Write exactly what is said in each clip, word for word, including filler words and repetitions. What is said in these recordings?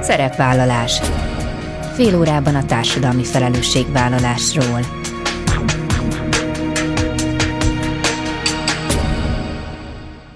Szerepvállalás. Fél órában a társadalmi felelősségvállalásról.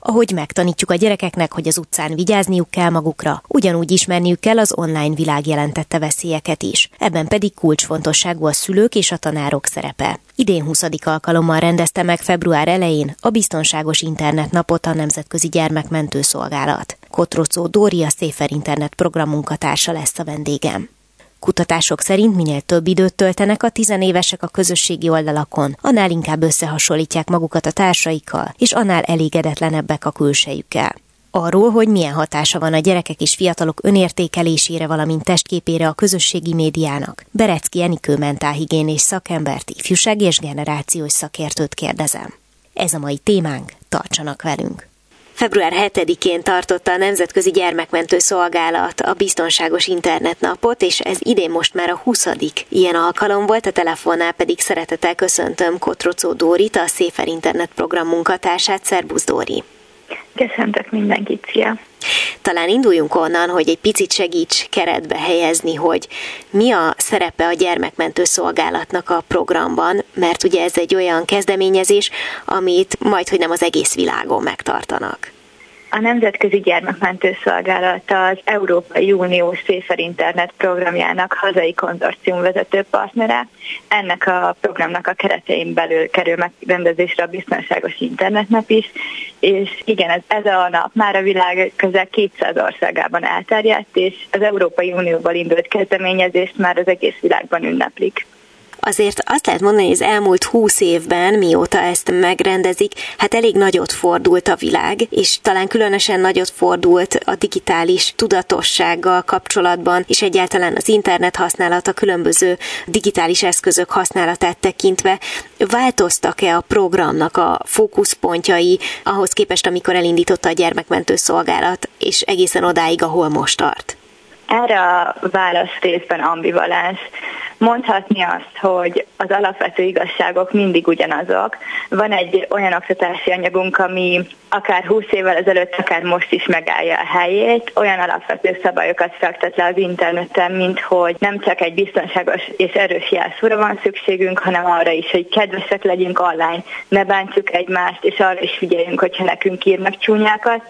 Ahogy megtanítjuk a gyerekeknek, hogy az utcán vigyázniuk kell magukra, ugyanúgy ismerniük kell az online világ jelentette veszélyeket is. Ebben pedig kulcsfontosságú a szülők és a tanárok szerepe. Idén huszadik alkalommal rendezte meg február elején a Biztonságos Internet napot a Nemzetközi Gyermekmentőszolgálat. Kotrocó Doria Széfer Internet Program munkatársa lesz a vendégem. Kutatások szerint minél több időt töltenek a tizenévesek a közösségi oldalakon, annál inkább összehasonlítják magukat a társaikkal, és annál elégedetlenebbek a külsejükkel. Arról, hogy milyen hatása van a gyerekek és fiatalok önértékelésére, valamint testképére a közösségi médiának, Bereczki Enikő mentálhigiénés szakembert, ifjúsági és generációs szakértőt kérdezem. Ez a mai témánk, tartsanak velünk! Február hetedikén tartotta a Nemzetközi Gyermekmentőszolgálat a Biztonságos Internet napot, és ez idén most már a huszadik ilyen alkalom volt, a telefonnál pedig szeretettel köszöntöm Kotrocó Dórit, a Széfer Internet Program munkatársát. Szerbusz, Dóri! Köszöntök mindenkit, szia! Talán induljunk onnan, hogy egy picit segíts keretbe helyezni, hogy mi a szerepe a gyermekmentőszolgálatnak a programban, mert ugye ez egy olyan kezdeményezés, amit majdhogy nem az egész világon megtartanak. A Nemzetközi Gyermekmentőszolgálat az Európai Unió Széfer Internet Programjának hazai konzorcium vezető partnere. Ennek a programnak a keretein belül kerül megrendezésre a Biztonságos Internet nap is, és igen, ez, ez a nap már a világ közel kétszáz országában elterjedt, és az Európai Unióból indult kezdeményezést már az egész világban ünneplik. Azért azt lehet mondani, hogy az elmúlt húsz évben, mióta ezt megrendezik, hát elég nagyot fordult a világ, és talán különösen nagyot fordult a digitális tudatossággal kapcsolatban, és egyáltalán az internet használata, különböző digitális eszközök használatát tekintve. Változtak-e a programnak a fókuszpontjai ahhoz képest, amikor elindította a gyermekmentőszolgálat, és egészen odáig, ahol most tart? Erre a válasz részben ambivalens. Mondhatni azt, hogy az alapvető igazságok mindig ugyanazok. Van egy olyan oktatási anyagunk, ami akár húsz évvel ezelőtt, akár most is megállja a helyét. Olyan alapvető szabályokat fektet le az interneten, mint hogy nem csak egy biztonságos és erős jelszóra van szükségünk, hanem arra is, hogy kedvesek legyünk online, ne bántsuk egymást, és arra is figyeljünk, hogyha nekünk írnak csúnyákat.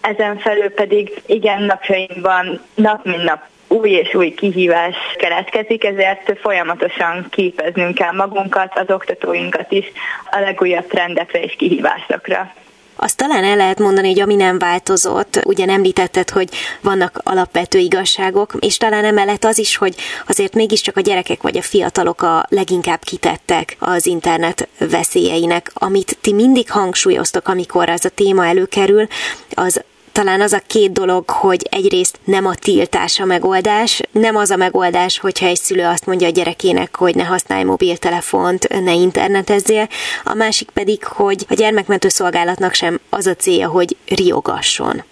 Ezen felül pedig igen, napjainkban nap mint nap új és új kihívás keletkezik, ezért folyamatosan képeznünk kell magunkat, az oktatóinkat is a legújabb trendekre és kihívásokra. Azt talán el lehet mondani, hogy ami nem változott, ugyan említetted, hogy vannak alapvető igazságok, és talán emellett az is, hogy azért mégiscsak a gyerekek vagy a fiatalok a leginkább kitettek az internet veszélyeinek, amit ti mindig hangsúlyoztok, amikor ez a téma előkerül, az talán az a két dolog, hogy egyrészt nem a tiltás a megoldás, nem az a megoldás, hogyha egy szülő azt mondja a gyerekének, hogy ne használj mobiltelefont, ne internetezzél, a másik pedig, hogy a gyermekmentőszolgálatnak sem az a célja, hogy riogasson.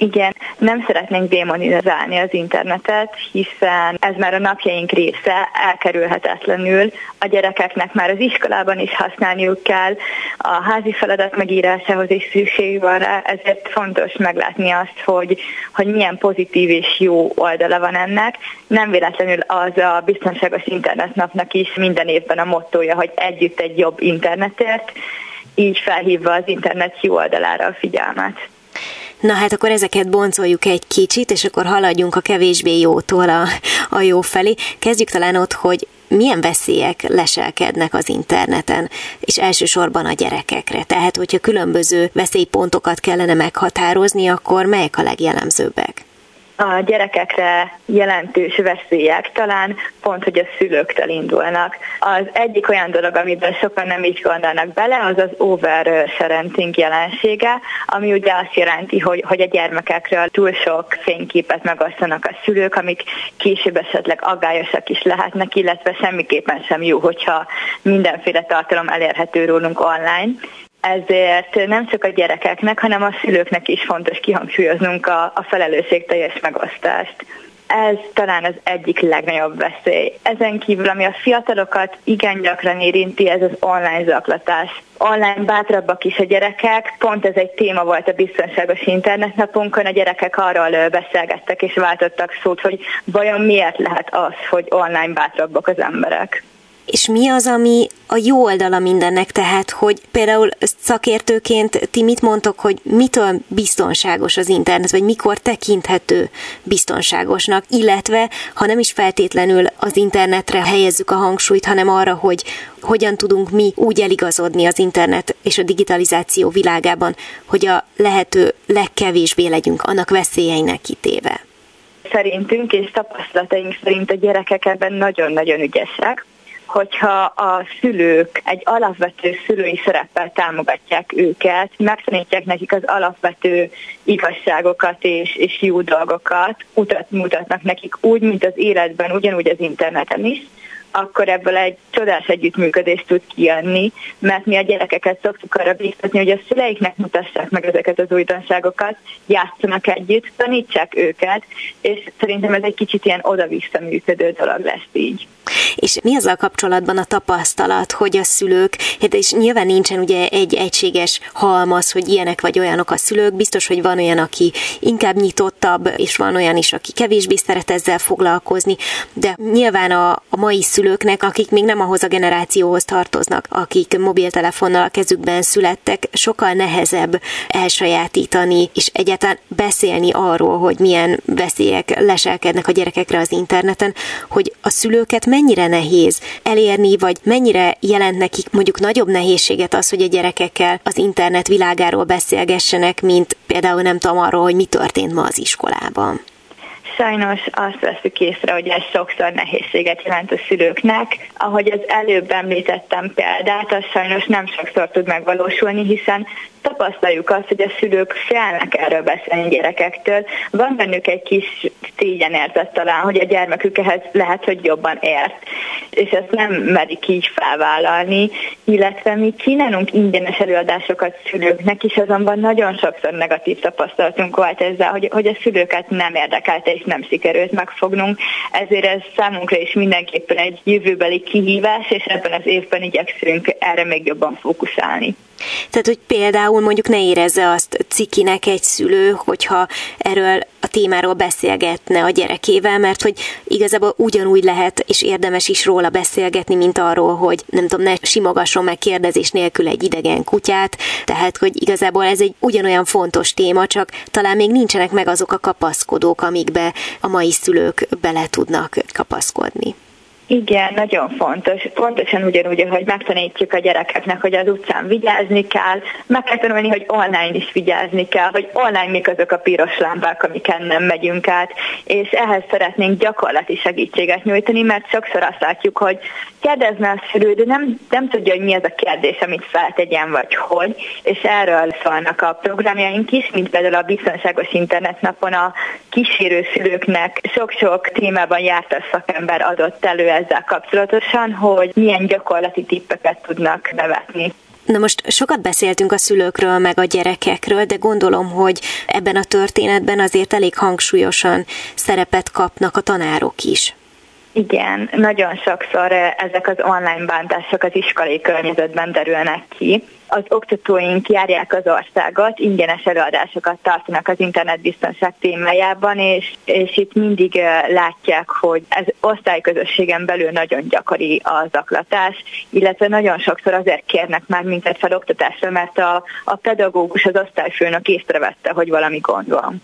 Igen, nem szeretnénk démonizálni az internetet, hiszen ez már a napjaink része, elkerülhetetlenül. A gyerekeknek már az iskolában is használniuk kell, a házi feladat megírásához is szükség van rá, ezért fontos meglátni azt, hogy, hogy milyen pozitív és jó oldala van ennek. Nem véletlenül az a Biztonságos Internet napnak is minden évben a mottója, hogy együtt egy jobb internetért, így felhívva az internet jó oldalára a figyelmet. Na hát akkor ezeket boncoljuk egy kicsit, és akkor haladjunk a kevésbé jótól a, a jó felé. Kezdjük talán ott, hogy milyen veszélyek leselkednek az interneten, és elsősorban a gyerekekre. Tehát, hogyha különböző veszélypontokat kellene meghatározni, akkor melyek a legjellemzőbbek? a gyerekekre jelentős veszélyek, talán pont, hogy a szülőktől indulnak. Az egyik olyan dolog, amiben sokan nem így gondolnak bele, az az oversharing jelensége, ami ugye azt jelenti, hogy, hogy a gyermekekről túl sok fényképet megosztanak a szülők, amik később esetleg aggályosak is lehetnek, illetve semmiképpen sem jó, hogyha mindenféle tartalom elérhető rólunk online. Ezért nem csak a gyerekeknek, hanem a szülőknek is fontos kihangsúlyoznunk a, a felelősségteljes megosztást. Ez talán az egyik legnagyobb veszély. Ezen kívül, ami a fiatalokat igen gyakran érinti, ez az online zaklatás. Online bátrabbak is a gyerekek, pont ez egy téma volt a Biztonságos Internet napunkon, a gyerekek arról beszélgettek és váltottak szót, hogy vajon miért lehet az, hogy online bátrabbak az emberek. És mi az, ami a jó oldala mindennek, tehát, hogy például szakértőként ti mit mondtok, hogy mitől biztonságos az internet, vagy mikor tekinthető biztonságosnak, illetve ha nem is feltétlenül az internetre helyezzük a hangsúlyt, hanem arra, hogy hogyan tudunk mi úgy eligazodni az internet és a digitalizáció világában, hogy a lehető legkevésbé legyünk annak veszélyeinek kitéve. Szerintünk és tapasztalataink szerint a gyerekek ebben nagyon-nagyon ügyesek, hogyha a szülők egy alapvető szülői szereppel támogatják őket, megtanítják nekik az alapvető igazságokat és, és jó dolgokat, utat mutatnak nekik úgy, mint az életben, ugyanúgy az interneten is, akkor ebből egy csodás együttműködés tud kijönni, mert mi a gyerekeket szoktuk arra bíztatni, hogy a szüleiknek mutassák meg ezeket az újdonságokat, játszanak együtt, tanítsák őket, és szerintem ez egy kicsit ilyen oda-vissza működő dolog lesz így. És mi azzal kapcsolatban a tapasztalat, hogy a szülők, és nyilván nincsen ugye egy egységes halmaz, hogy ilyenek vagy olyanok a szülők, biztos, hogy van olyan, aki inkább nyitottabb, és van olyan is, aki kevésbé szeret ezzel foglalkozni, de nyilván a, a mai szülőknek, akik még nem ahhoz a generációhoz tartoznak, akik mobiltelefonnal a kezükben születtek, sokkal nehezebb elsajátítani, és egyáltalán beszélni arról, hogy milyen veszélyek leselkednek a gyerekekre az interneten, hogy a szülőket mennyire nehéz elérni, vagy mennyire jelent nekik mondjuk nagyobb nehézséget az, hogy a gyerekekkel az internet világáról beszélgessenek, mint például nem tudom arról, hogy mi történt ma az iskolában. Sajnos azt veszük észre, hogy ez sokszor nehézséget jelent a szülőknek. Ahogy az előbb említettem példát, az sajnos nem sokszor tud megvalósulni, hiszen tapasztaljuk azt, hogy a szülők félnek erről beszélni gyerekektől. Van bennük egy kis szégyenérzet talán, hogy a gyermekük ehhez lehet, hogy jobban ért, és ezt nem merik így felvállalni, illetve mi kínálunk ingyenes előadásokat szülőknek is, azonban nagyon sokszor negatív tapasztalatunk volt ezzel, hogy, hogy a szülőket nem érdekelte és nem sikerült megfognunk, ezért ez számunkra is mindenképpen egy jövőbeli kihívás, és ebben az évben igyekszünk erre még jobban fókuszálni. Tehát, hogy például mondjuk ne érezze azt cikinek egy szülő, hogyha erről a témáról beszélgetne a gyerekével, mert hogy igazából ugyanúgy lehet, és érdemes is róla beszélgetni, mint arról, hogy nem tudom, ne simogasson meg kérdezés nélkül egy idegen kutyát, tehát, hogy igazából ez egy ugyanolyan fontos téma, csak talán még nincsenek meg azok a kapaszkodók, amikbe a mai szülők bele tudnak kapaszkodni. Igen, nagyon fontos. Pontosan ugyanúgy, hogy megtanítjuk a gyerekeknek, hogy az utcán vigyázni kell, meg kell tanulni, hogy online is vigyázni kell, hogy online mik azok a piros lámpák, amiken nem megyünk át, és ehhez szeretnénk gyakorlati segítséget nyújtani, mert sokszor azt látjuk, hogy kérdezne a szülő, de nem, nem tudja, hogy mi az a kérdés, amit feltegyen, vagy hogy, és erről szólnak a programjaink is, mint például a Biztonságos Internet napon a kísérő szülőknek sok-sok témában járt a szakember adott elő ezzel kapcsolatosan, hogy milyen gyakorlati tippeket tudnak bevetni. Na most sokat beszéltünk a szülőkről, meg a gyerekekről, de gondolom, hogy ebben a történetben azért elég hangsúlyosan szerepet kapnak a tanárok is. Igen, nagyon sokszor ezek az online bántások az iskolai környezetben derülnek ki. Az oktatóink járják az országot, ingyenes előadásokat tartanak az internetbiztonság témájában, és, és itt mindig látják, hogy ez osztályközösségen belül nagyon gyakori a zaklatás, illetve nagyon sokszor azért kérnek már minket fel oktatásra, mert a, a pedagógus, az osztályfőnök észrevette, hogy valami gond van.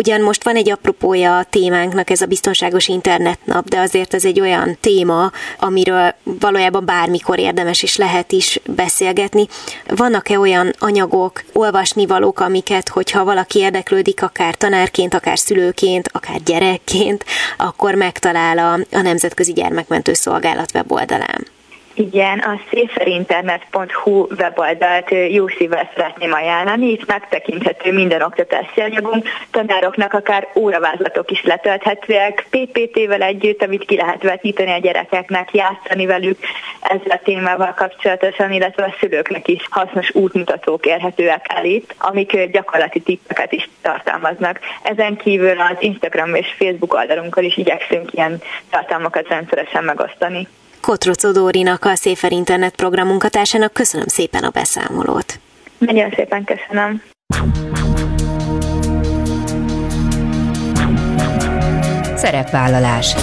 Ugyan most van egy apropója a témánknak, ez a biztonságos internet nap, de azért ez egy olyan téma, amiről valójában bármikor érdemes és lehet is beszélgetni. Vannak-e olyan anyagok, olvasnivalók, amiket, hogyha valaki érdeklődik, akár tanárként, akár szülőként, akár gyerekként, akkor megtalál a, a Nemzetközi Gyermekmentőszolgálat weboldalán? Igen, a saferinternet pont hu weboldalt jó szívvel szeretném ajánlani, itt megtekinthető minden oktatási anyagunk, tanároknak akár óravázlatok is letölthetőek, pé pé té-vel együtt, amit ki lehet vetíteni a gyerekeknek, játszani velük ezzel a témával kapcsolatosan, illetve a szülőknek is hasznos útmutatók érhetőek el itt, amik gyakorlati tippeket is tartalmaznak. Ezen kívül az Instagram és Facebook oldalunkkal is igyekszünk ilyen tartalmakat rendszeresen megosztani. Kotrocó Dórinak, a Széfer Internet Program munkatársának köszönöm szépen a beszámolót. Nagyon szépen köszönöm. Szerepvállalás.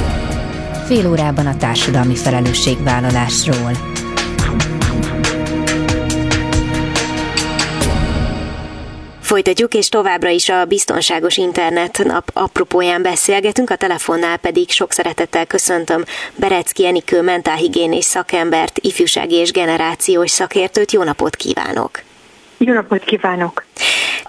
Fél órában a társadalmi felelősségvállalásról. Folytatjuk, és továbbra is a Biztonságos Internet nap apropóján beszélgetünk, a telefonnál pedig sok szeretettel köszöntöm Bereczki Enikő mentálhigiénés szakembert, ifjúsági és generációs szakértőt. Jó napot kívánok! Jó napot kívánok!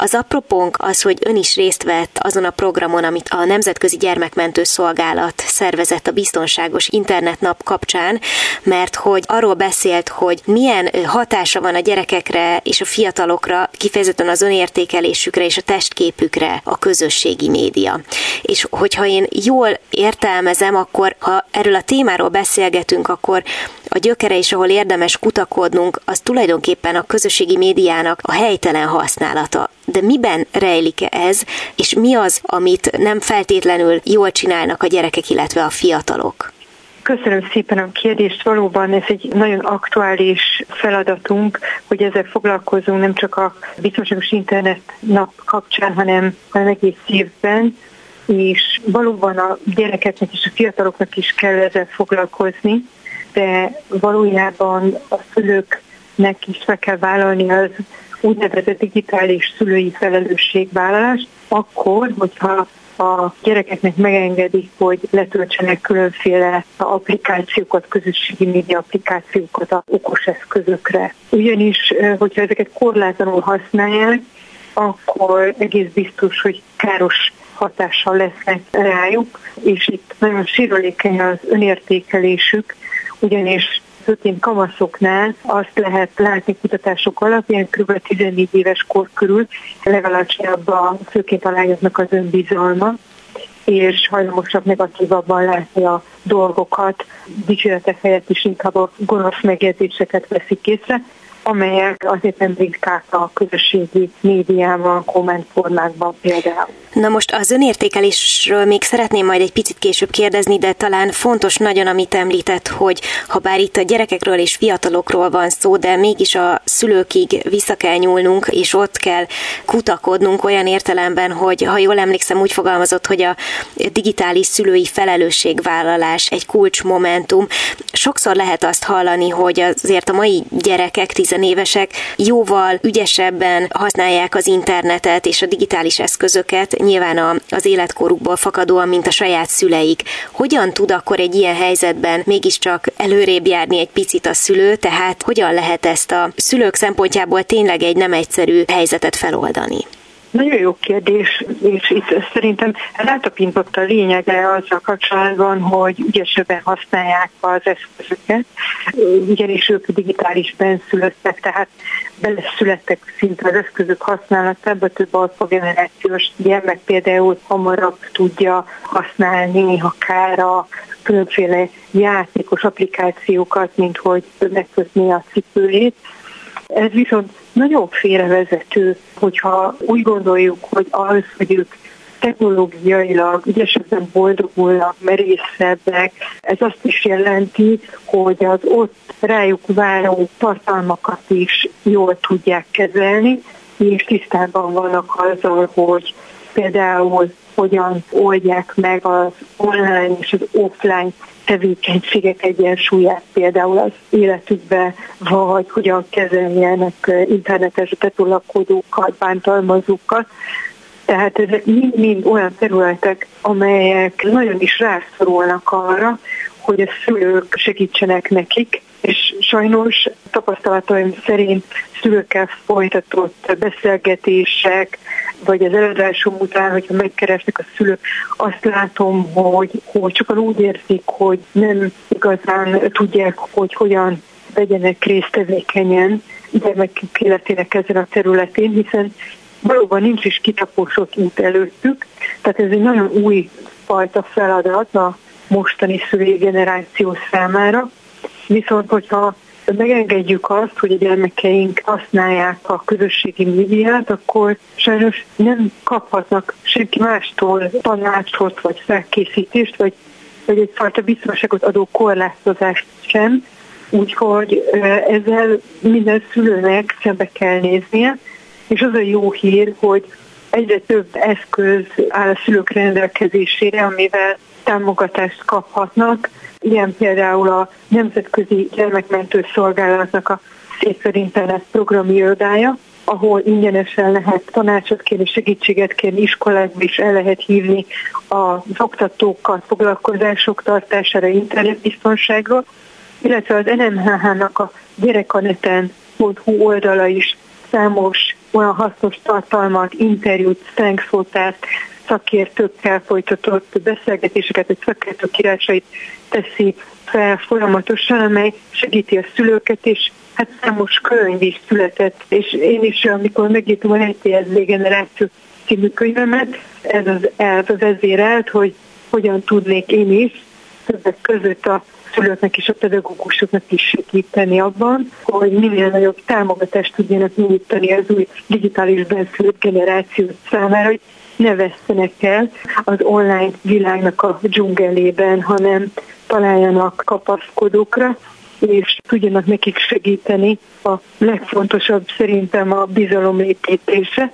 Az apropónk az, hogy ön is részt vett azon a programon, amit a Nemzetközi Gyermekmentőszolgálat szervezett a Biztonságos Internet nap kapcsán, mert hogy arról beszélt, hogy milyen hatása van a gyerekekre és a fiatalokra, kifejezetten az önértékelésükre és a testképükre a közösségi média. És hogyha én jól értelmezem, akkor ha erről a témáról beszélgetünk, akkor a gyökere és ahol érdemes kutakodnunk, az tulajdonképpen a közösségi médiának a helytelen használata. De miben rejlik ez, és mi az, amit nem feltétlenül jól csinálnak a gyerekek, illetve a fiatalok? Köszönöm szépen a kérdést. Valóban ez egy nagyon aktuális feladatunk, hogy ezzel foglalkozunk nem csak a Biztonságos Internet nap kapcsán, hanem egész évben, és valóban a gyerekeknek és a fiataloknak is kell ezzel foglalkozni, de valójában a szülőknek is fel kell vállalni az úgynevezett digitális szülői felelősségvállalást, akkor, hogyha a gyerekeknek megengedik, hogy letöltsenek különféle applikációkat, közösségi média applikációkat a okos eszközökre. Ugyanis, hogyha ezeket korlátlanul használják, akkor egész biztos, hogy káros hatással lesznek rájuk, és itt nagyon sérülékeny az önértékelésük, ugyanis főként kamaszoknál azt lehet látni kutatások alapján, kb. tizennégy éves kor körül legalacsonyabb a, főként a lányoknak az önbizalma, és hajlamosabb negatívabban látni a dolgokat, dicséretek helyett is inkább a gonosz megjegyzéseket veszik észre, amelyek azért nem ritkák a közösségi médiában, kommentformákban például. Na most az önértékelésről még szeretném majd egy picit később kérdezni, de talán fontos nagyon, amit említett, hogy ha bár itt a gyerekekről és fiatalokról van szó, de mégis a szülőkig vissza kell nyúlnunk, és ott kell kutakodnunk olyan értelemben, hogy ha jól emlékszem, úgy fogalmazott, hogy a digitális szülői felelősségvállalás egy kulcsmomentum. Sokszor lehet azt hallani, hogy azért a mai gyerekek, tizenévesek jóval ügyesebben használják az internetet és a digitális eszközöket, nyilván az életkorukból fakadóan, mint a saját szüleik. Hogyan tud akkor egy ilyen helyzetben mégiscsak előrébb járni egy picit a szülő, tehát hogyan lehet ezt a szülők szempontjából tényleg egy nem egyszerű helyzetet feloldani? Nagyon jó kérdés, és itt szerintem rátapintott a lényege azzal kapcsolatban, hogy ügyesebben használják az eszközöket, ugyanis ők digitális benszülöttek, tehát beleszülettek szinte az eszközök használatába, több alfagenerációs gyermek például hamarabb tudja használni akár a különféle játékos applikációkat, mint hogy megkötni a cipőjét. Ez viszont nagyon félrevezető, hogyha úgy gondoljuk, hogy az, hogy ők technológiailag ügyesebben boldogulnak, merészebbek, ez azt is jelenti, hogy az ott rájuk váró tartalmakat is jól tudják kezelni, és tisztában vannak azzal, hogy például hogyan oldják meg az online és az offline tevékenységek egyensúlyát például az életükbe, vagy hogyan kezeljenek internetes betolakodókat, bántalmazókat. Tehát ezek mind-mind olyan területek, amelyek nagyon is rászorulnak arra, hogy a szülők segítsenek nekik, és sajnos tapasztalataim szerint szülőkkel folytatott beszélgetések, vagy az előadásom után, hogyha megkeresnek a szülők, azt látom, hogy, hogy sokan úgy érzik, hogy nem igazán tudják, hogy hogyan vegyenek részt tevékenyen gyermekük életének ezen a területén, hiszen valóban nincs is kitaposott út előttük, tehát ez egy nagyon új fajta feladat a mostani szülői generáció számára. Viszont, hogyha megengedjük azt, hogy a gyermekeink használják a közösségi médiát, akkor sajnos nem kaphatnak senki mástól tanácsot, vagy felkészítést, vagy, vagy egyfajta biztonságot adó korlátozást sem. Úgyhogy ezzel minden szülőnek szembe kell néznie, és az a jó hír, hogy egyre több eszköz áll a szülők rendelkezésére, amivel támogatást kaphatnak. Ilyen például a Nemzetközi Gyermekmentőszolgálatnak a Széfer Internet Program irodája, ahol ingyenesen lehet tanácsot kérni, segítséget kérni, iskolákba is el lehet hívni az oktatókat, foglalkozások tartására, internetbiztonságról, illetve az en em há há-nak a gyerekaneten pont hú oldala is számos olyan hasznos tartalmat, interjút, szlengszótárt, szakértőkkel folytatott beszélgetéseket, vagy szakértők írásait teszi fel folyamatosan, amely segíti a szülőket, és hát számos könyv is született. És én is, amikor megírtam a en té es zé generáció című könyvemet, ez az elv, az ezért állt, hogy hogyan tudnék én is többek között a szülőknek és a pedagógusoknak is segíteni abban, hogy minél nagyobb támogatást tudjanak nyújtani az új digitális benszülött generáció számára, hogy ne vesszenek el az online világnak a dzsungelében, hanem találjanak kapaszkodókra, és tudjanak nekik segíteni. A legfontosabb szerintem a bizalom építése,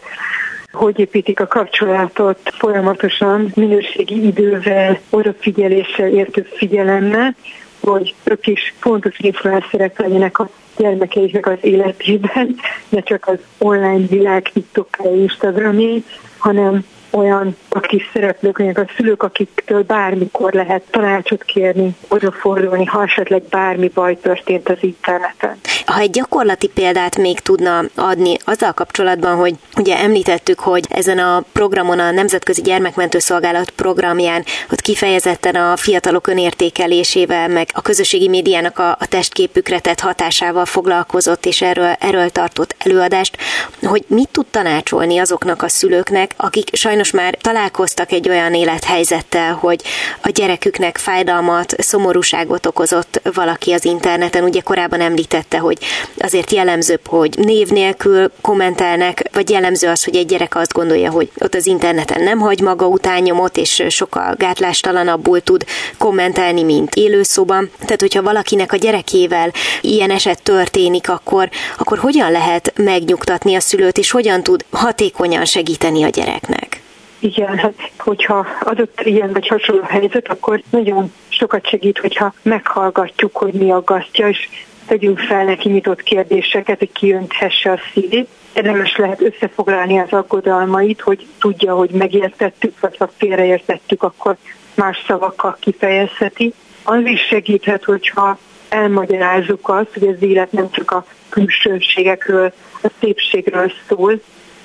hogy építik a kapcsolatot folyamatosan, minőségi idővel, odafigyeléssel, értő figyelemmel, hogy ők is fontos influencerek legyenek a gyermekeiknek az életében, ne csak az online világ TikTokra, Instagramra, hanem olyan aktív szereplők, olyan a szülők, akiktől bármikor lehet tanácsot kérni, odafordulni, ha esetleg bármi baj történt az interneten. Ha egy gyakorlati példát még tudna adni azzal kapcsolatban, hogy ugye említettük, hogy ezen a programon, a Nemzetközi Gyermekmentőszolgálat programján ott kifejezetten a fiatalok önértékelésével, meg a közösségi médiának a, a testképükre tett hatásával foglalkozott, és erről, erről tartott előadást, hogy mit tud tanácsolni azoknak a szülőknek, akik sajnos most már találkoztak egy olyan élethelyzettel, hogy a gyereküknek fájdalmat, szomorúságot okozott valaki az interneten. Ugye korábban említette, hogy azért jellemzőbb, hogy név nélkül kommentelnek, vagy jellemző az, hogy egy gyerek azt gondolja, hogy ott az interneten nem hagy maga után nyomot, és sokkal gátlástalanabbul tud kommentelni, mint élőszóban. Tehát, hogyha valakinek a gyerekével ilyen eset történik, akkor, akkor hogyan lehet megnyugtatni a szülőt, és hogyan tud hatékonyan segíteni a gyereknek? Igen, hát hogyha adott ilyen vagy hasonló helyzet, akkor nagyon sokat segít, hogyha meghallgatjuk, hogy mi aggasztja, és tegyünk fel neki nyitott kérdéseket, hogy kiönthesse a szívét. Érdemes lehet összefoglalni az aggodalmait, hogy tudja, hogy megértettük, vagy ha félreértettük, akkor más szavakkal kifejezheti. Az is segíthet, hogyha elmagyarázzuk azt, hogy az élet nem csak a külsőségekről, a szépségről szól,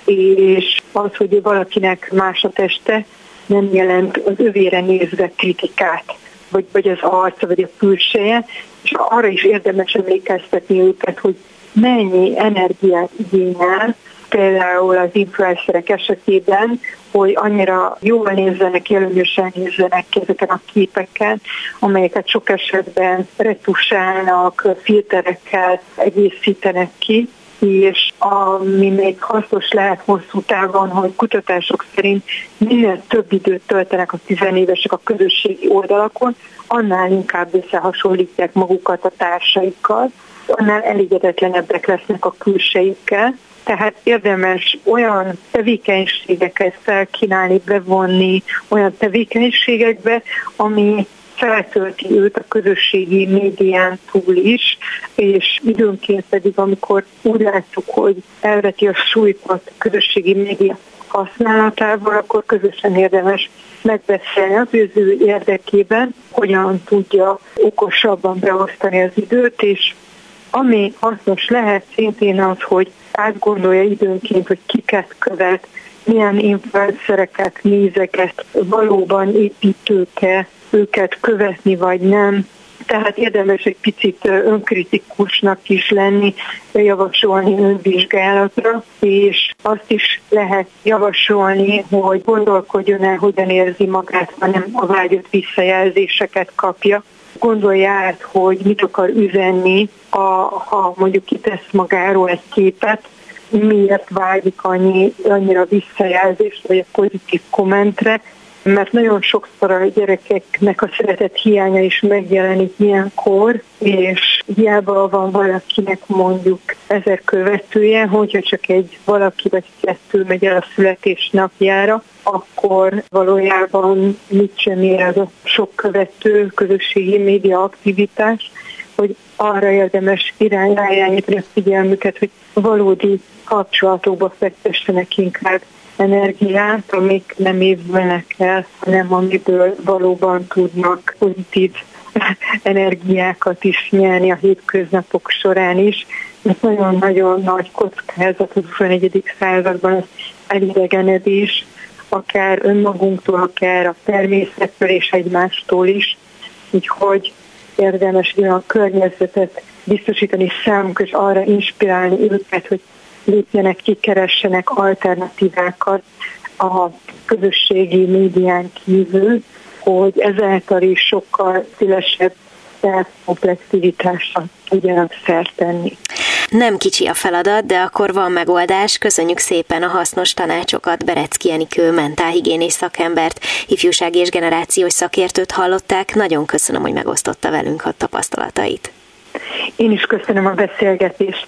és az, hogy valakinek más a teste, nem jelent az övére nézve kritikát, vagy, vagy az arca, vagy a külseje, és arra is érdemes emlékeztetni őket, hogy mennyi energiát igényel, például az influencerek esetében, hogy annyira jól nézzenek, jelölősen nézzenek ezeken a képeken, amelyeket sok esetben retusálnak, filterekkel egészítenek ki, és ami még hasznos lehet hosszú távon, hogy kutatások szerint minél több időt töltenek a tizenévesek a közösségi oldalakon, annál inkább összehasonlítják magukat a társaikkal, annál elégedetlenebbek lesznek a külseikkel. Tehát érdemes olyan tevékenységeket felkínálni, bevonni olyan tevékenységekbe, ami feltölti őt a közösségi médián túl is, és időnként pedig, amikor úgy látjuk, hogy elveti a súlyt a közösségi média használatából, akkor közösen érdemes megbeszélni az ő érdekében, hogyan tudja okosabban beosztani az időt, és ami hasznos lehet szintén az, hogy átgondolja időnként, hogy kiket követ, milyen influencereket, nézeket, valóban építőke őket követni vagy nem. Tehát érdemes egy picit önkritikusnak is lenni, javasolni önvizsgálatra, és azt is lehet javasolni, hogy gondolkodjon el, hogyan érzi magát, hanem a vágyott visszajelzéseket kapja. Gondolja át, hogy mit akar üzenni, ha, ha mondjuk kitesz magáról egy képet, miért vágyik annyi, annyira visszajelzést, vagy a pozitív kommentre, mert nagyon sokszor a gyerekeknek a szeretet hiánya is megjelenik ilyenkor, és hiába van valakinek mondjuk ezer követője, hogyha csak egy valaki vagy kettő megy el a születésnapjára, akkor valójában mit sem ér az a sok követő közösségi média aktivitás, hogy arra érdemes irányítani a figyelmüket, hogy valódi kapcsolatokba fektessenek inkább energiát, amik nem évülnek el, hanem amiből valóban tudnak pozitív energiákat is nyerni a hétköznapok során is. Mert nagyon-nagyon nagy kockázat a huszonegyedik században az elidegenedés, akár önmagunktól, akár a természettől és egymástól is. Úgyhogy érdemes olyan környezetet biztosítani számunkra, és arra inspirálni őket, hogy lépjenek ki, keressenek alternatívákat a közösségi médián kívül, hogy ezáltal is sokkal szélesebb komplexitásra tudjanak szert tenni. Nem kicsi a feladat, de akkor van megoldás. Köszönjük szépen a hasznos tanácsokat. Bereczki Enikő mentálhigiénés szakembert, ifjúsági és generációs szakértőt hallották. Nagyon köszönöm, hogy megosztotta velünk a tapasztalatait. Én is köszönöm a beszélgetést.